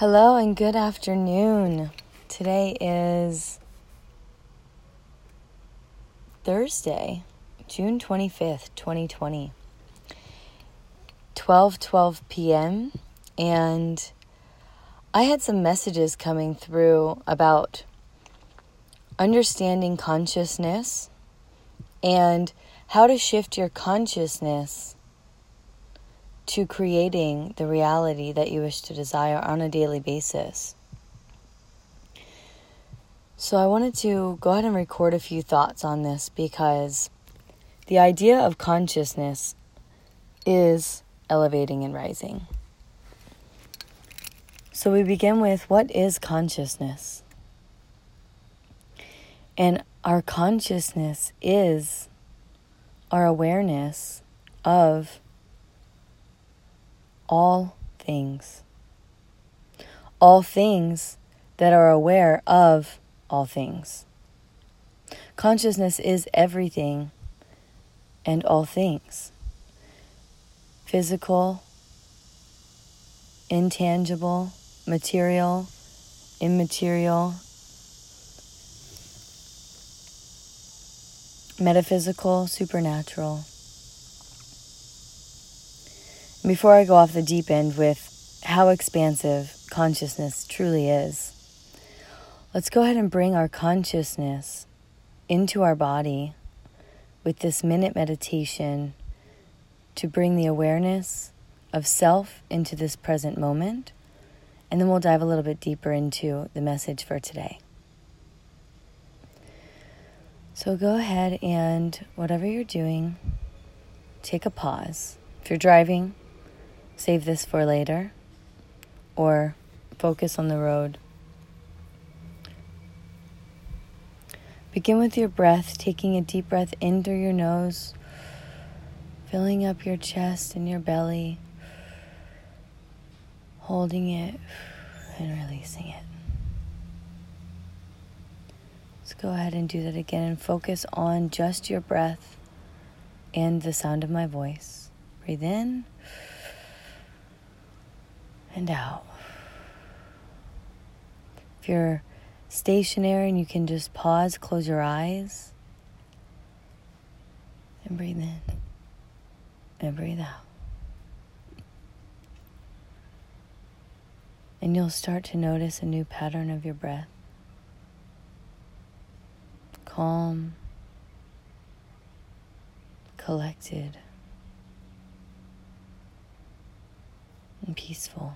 Hello and good afternoon. Today is Thursday, June 25th, 2020, 12:12 p.m. And I had some messages coming through about understanding consciousness and how to shift your consciousness to creating the reality that you wish to desire on a daily basis. So I wanted to go ahead and record a few thoughts on this because the idea of consciousness is elevating and rising. So we begin with, what is consciousness? And our consciousness is our awareness of all things that are aware of all things. Consciousness is everything and all things, physical, intangible, material, immaterial, metaphysical, supernatural. Before I go off the deep end with how expansive consciousness truly is, let's go ahead and bring our consciousness into our body with this minute meditation to bring the awareness of self into this present moment, and then we'll dive a little bit deeper into the message for today. So go ahead and, whatever you're doing, take a pause. If you're driving, save this for later, or focus on the road. Begin with your breath, taking a deep breath in through your nose, filling up your chest and your belly, holding it and releasing it. Let's go ahead and do that again and focus on just your breath and the sound of my voice. Breathe in and out. If you're stationary and you can just pause, close your eyes and breathe in and breathe out. And you'll start to notice a new pattern of your breath. Calm, collected, and peaceful.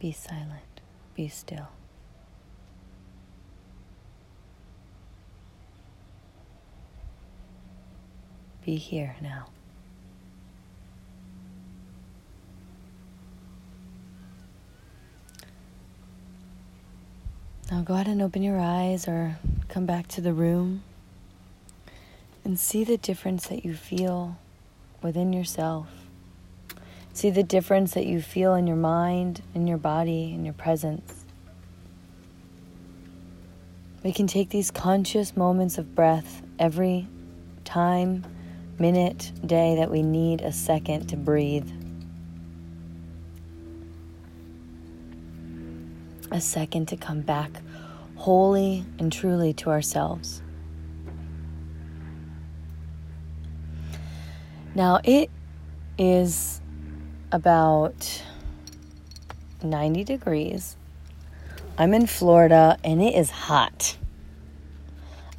Be silent, be still. Be here now. Now go ahead and open your eyes or come back to the room and see the difference that you feel within yourself. See the difference that you feel in your mind, in your body, in your presence. We can take these conscious moments of breath every time, minute, day that we need a second to breathe. A second to come back wholly and truly to ourselves. Now it is about 90 degrees. I'm in Florida and it is hot.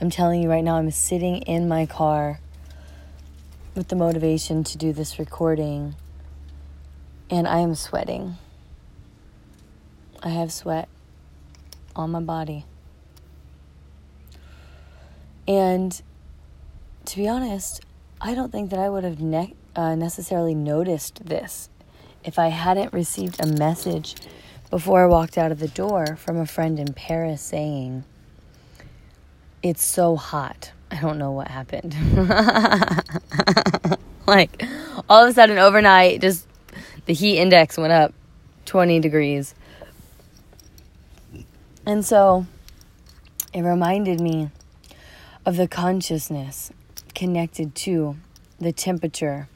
I'm telling you right now, I'm sitting in my car with the motivation to do this recording and I am sweating. I have sweat on my body. And to be honest, I don't think that I would have necessarily noticed this if I hadn't received a message before I walked out of the door from a friend in Paris saying, "It's so hot." I don't know what happened. Like, all of a sudden, overnight, just the heat index went up 20 degrees. And so it reminded me of the consciousness connected to the temperature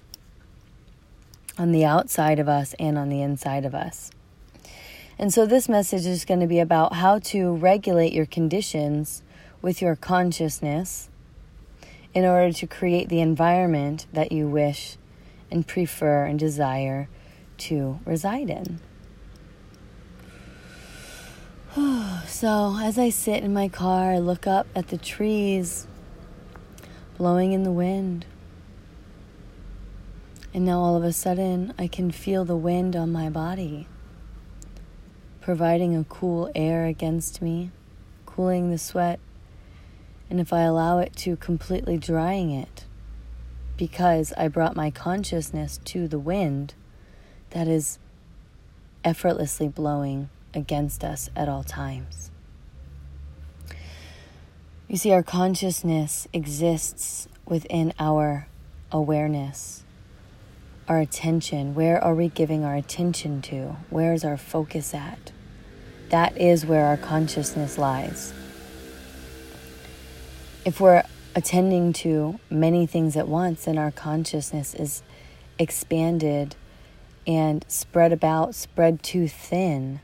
on the outside of us and on the inside of us. And so this message is going to be about how to regulate your conditions with your consciousness in order to create the environment that you wish and prefer and desire to reside in. So as I sit in my car, I look up at the trees blowing in the wind. And now all of a sudden, I can feel the wind on my body, providing a cool air against me, cooling the sweat, and if I allow it to, completely drying it, because I brought my consciousness to the wind that is effortlessly blowing against us at all times. You see, our consciousness exists within our awareness, our attention. Where are we giving our attention to? Where is our focus at? That is where our consciousness lies. If we're attending to many things at once, then our consciousness is expanded and spread about, spread too thin,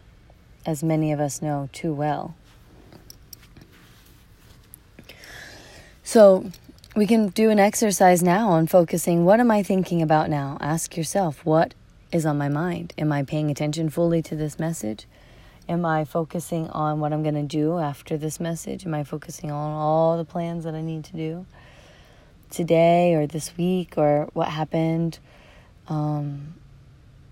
as many of us know too well. So we can do an exercise now on focusing. What am I thinking about now? Ask yourself, what is on my mind? Am I paying attention fully to this message? Am I focusing on what I'm going to do after this message? Am I focusing on all the plans that I need to do today or this week or what happened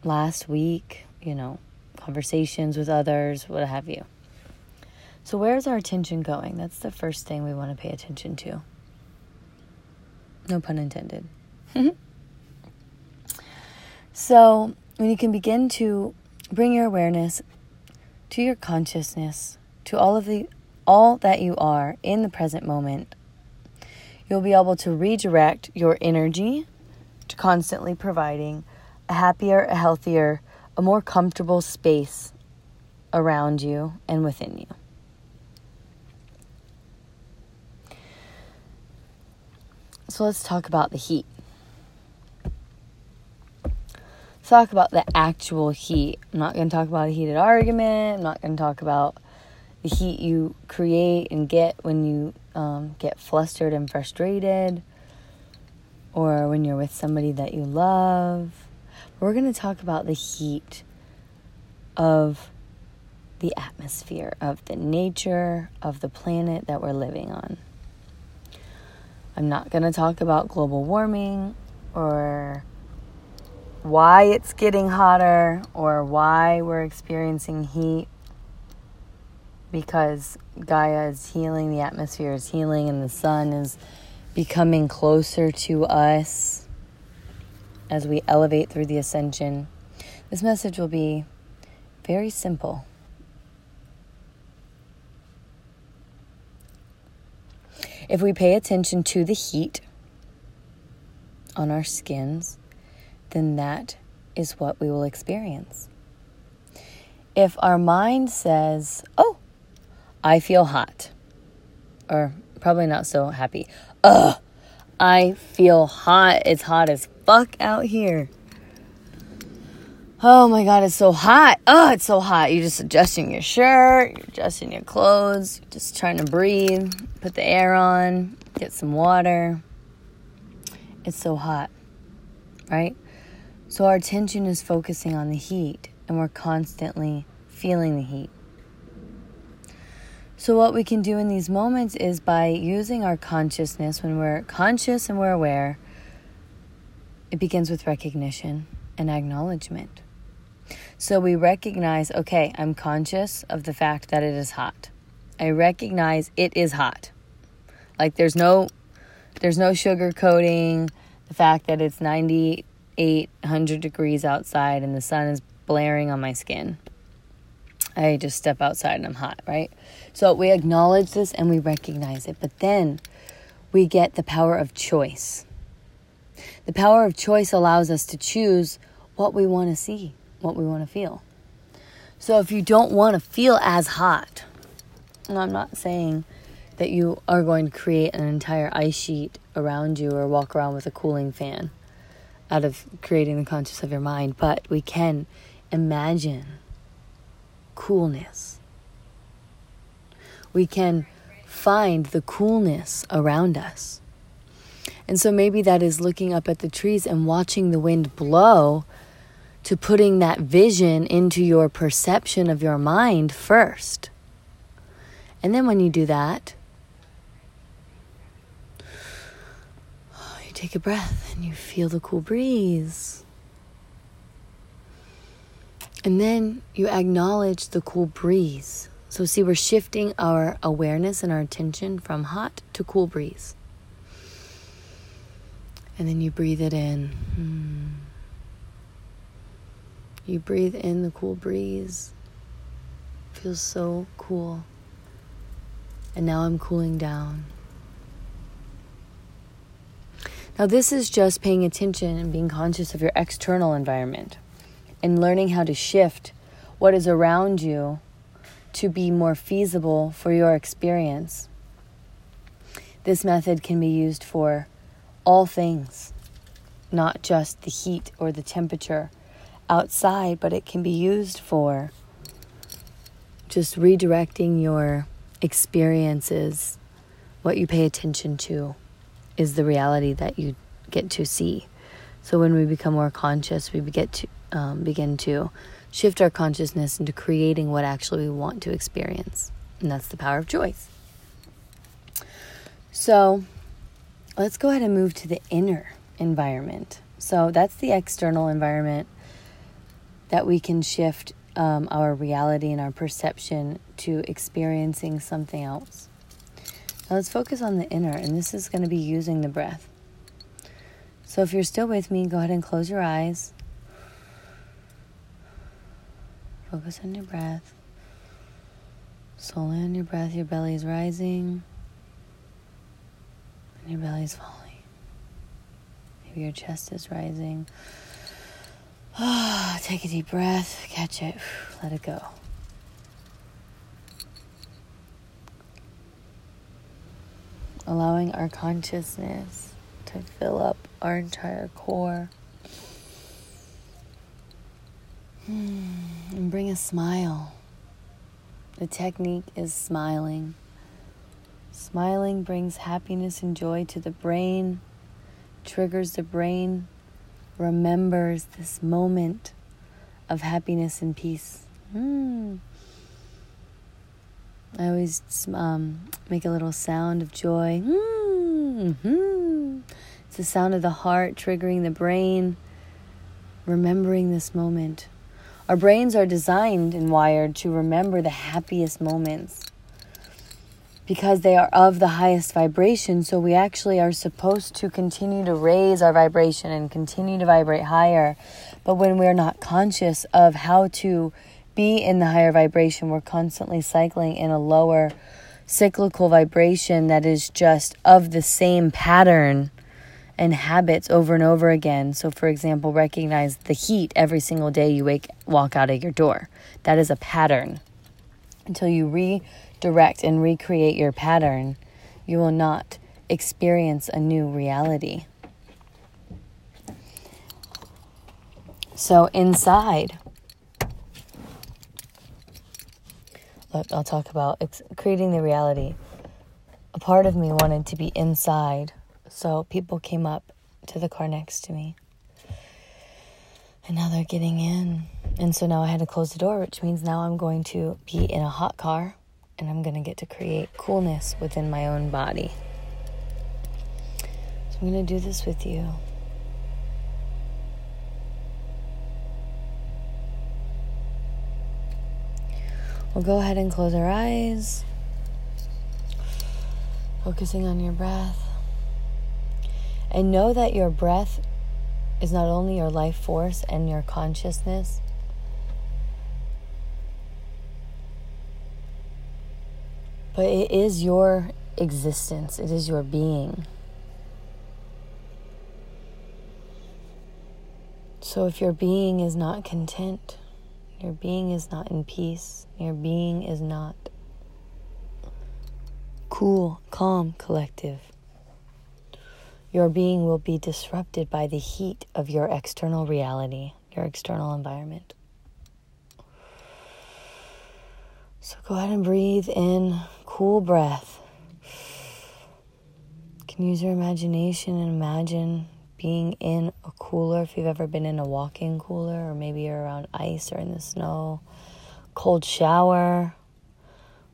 last week? You know, conversations with others, what have you. So where's our attention going? That's the first thing we want to pay attention to. No pun intended. So when you can begin to bring your awareness to your consciousness, to all that you are in the present moment, you'll be able to redirect your energy to constantly providing a happier, a healthier, a more comfortable space around you and within you. So let's talk about the heat. Let's talk about the actual heat. I'm not going to talk about a heated argument. I'm not going to talk about the heat you create and get when you get flustered and frustrated, or when you're with somebody that you love. We're going to talk about the heat of the atmosphere, of the nature, of the planet that we're living on. I'm not going to talk about global warming or why it's getting hotter or why we're experiencing heat, because Gaia is healing, the atmosphere is healing, and the sun is becoming closer to us as we elevate through the ascension. This message will be very simple. If we pay attention to the heat on our skins, then that is what we will experience. If our mind says, oh, I feel hot, or probably not so happy, ugh, I feel hot, it's hot as fuck out here. Oh my God, it's so hot. Oh, it's so hot. You're just adjusting your shirt, you're adjusting your clothes, you're just trying to breathe, put the air on, get some water. It's so hot, right? So our attention is focusing on the heat, and we're constantly feeling the heat. So what we can do in these moments is, by using our consciousness, when we're conscious and we're aware, it begins with recognition and acknowledgement. So we recognize, okay, I'm conscious of the fact that it is hot. I recognize it is hot. Like there's no sugarcoating the fact that it's 9,800 degrees outside and the sun is blaring on my skin. I just step outside and I'm hot, right? So we acknowledge this and we recognize it. But then we get the power of choice. The power of choice allows us to choose what we want to see, what we want to feel. So if you don't want to feel as hot, And I'm not saying that you are going to create an entire ice sheet around you or walk around with a cooling fan out of creating the conscious of your mind, but we can imagine coolness. We can find the coolness around us. And so maybe that is looking up at the trees and watching the wind blow, to putting that vision into your perception of your mind first. And then when you do that, you take a breath and you feel the cool breeze. And then you acknowledge the cool breeze. So see, we're shifting our awareness and our attention from hot to cool breeze. And then you breathe it in. You breathe in the cool breeze. It feels so cool. And now I'm cooling down. Now this is just paying attention and being conscious of your external environment and learning how to shift what is around you to be more feasible for your experience. This method can be used for all things, not just the heat or the temperature outside, but it can be used for just redirecting your experiences. What you pay attention to is the reality that you get to see. So when we become more conscious, we begin to shift our consciousness into creating what actually we want to experience. And that's the power of choice. So let's go ahead and move to the inner environment. So that's the external environment that we can shift our reality and our perception to experiencing something else. Now let's focus on the inner, and this is going to be using the breath. So if you're still with me, go ahead and close your eyes. Focus on your breath. Solely on your breath. Your belly is rising and your belly is falling. Maybe your chest is rising. Oh, take a deep breath, catch it, let it go. Allowing our consciousness to fill up our entire core. And bring a smile. The technique is smiling. Smiling brings happiness and joy to the brain, triggers the brain, remembers this moment of happiness and peace. I always make a little sound of joy. It's the sound of the heart triggering the brain, remembering this moment. Our brains are designed and wired to remember the happiest moments because they are of the highest vibration, so we actually are supposed to continue to raise our vibration and continue to vibrate higher. But when we're not conscious of how to be in the higher vibration, we're constantly cycling in a lower cyclical vibration that is just of the same pattern and habits over and over again. So for example, recognize the heat every single day you walk out of your door. That is a pattern. Until you redirect and recreate your pattern, you will not experience a new reality. So inside, I'll talk about creating the reality. A part of me wanted to be inside, so people came up to the car next to me. And now they're getting in. And so now I had to close the door, which means now I'm going to be in a hot car and I'm going to get to create coolness within my own body. So I'm going to do this with you. We'll go ahead and close our eyes, focusing on your breath. And know that your breath is not only your life force and your consciousness, but it is your existence. It is your being. So if your being is not content, your being is not in peace, your being is not cool, calm collective. Your being will be disrupted by the heat of your external reality, your external environment. So go ahead and breathe in, cool breath. You can use your imagination and imagine being in a cooler, if you've ever been in a walk-in cooler, or maybe you're around ice or in the snow, cold shower,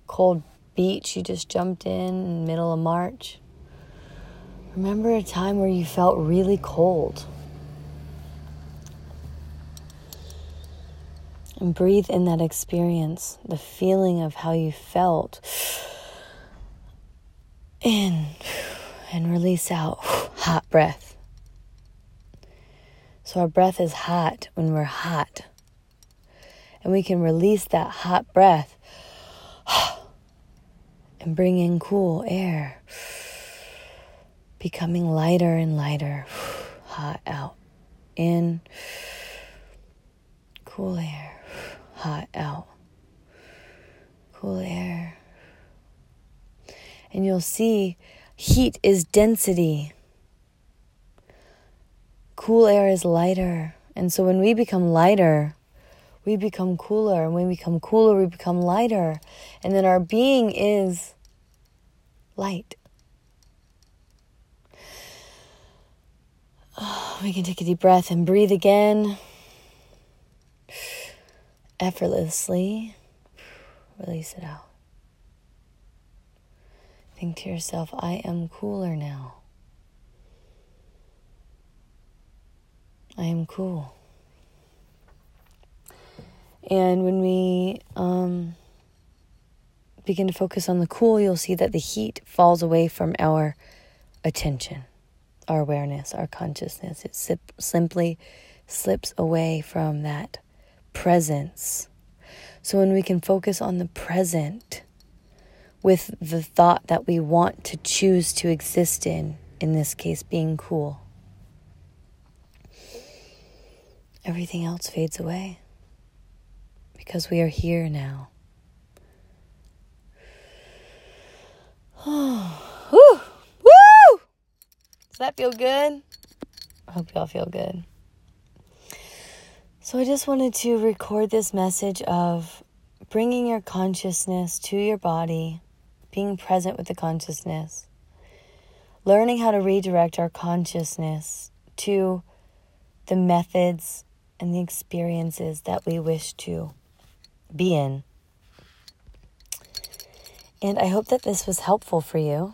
cold beach you just jumped in the middle of March. Remember a time where you felt really cold. And breathe in that experience, the feeling of how you felt. In and release out, hot breath. So our breath is hot when we're hot. And we can release that hot breath and bring in cool air. Becoming lighter and lighter. Hot out. In. Cool air. Hot out. Cool air. And you'll see heat is density. Cool air is lighter. And so when we become lighter, we become cooler. And when we become cooler, we become lighter. And then our being is light. We can take a deep breath and breathe again. Effortlessly. Release it out. Think to yourself, I am cooler now. I am cool. And when we begin to focus on the cool, you'll see that the heat falls away from our attention. Our awareness, our consciousness, it simply slips away from that presence. So when we can focus on the present with the thought that we want to choose to exist in this case, being cool, everything else fades away because we are here now. Whew. Does that feel good? I hope y'all feel good. So I just wanted to record this message of bringing your consciousness to your body, being present with the consciousness, learning how to redirect our consciousness to the methods and the experiences that we wish to be in. And I hope that this was helpful for you.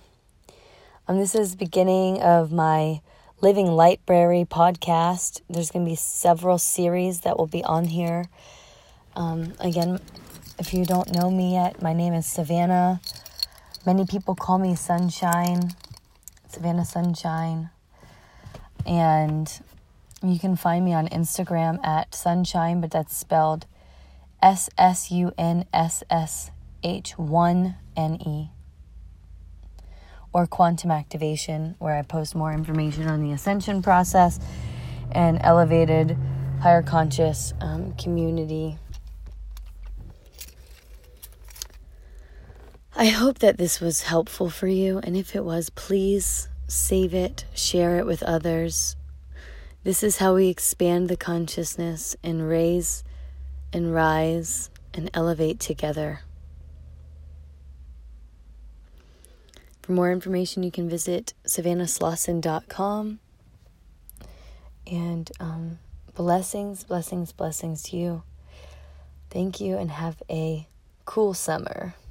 This is the beginning of my Living Lightbrary podcast. There's going to be several series that will be on here. Again, if you don't know me yet, my name is Savannah. Many people call me Sunshine, Savannah Sunshine. And you can find me on Instagram at Sunshine, but that's spelled SSUNSSH1NE. Or Quantum Activation, where I post more information on the ascension process and elevated higher conscious community. I hope that this was helpful for you, and if it was, please save it, share it with others. This is how we expand the consciousness and raise and rise and elevate together. For more information, you can visit savannahslawson.com. And blessings to you. Thank you, and have a cool summer.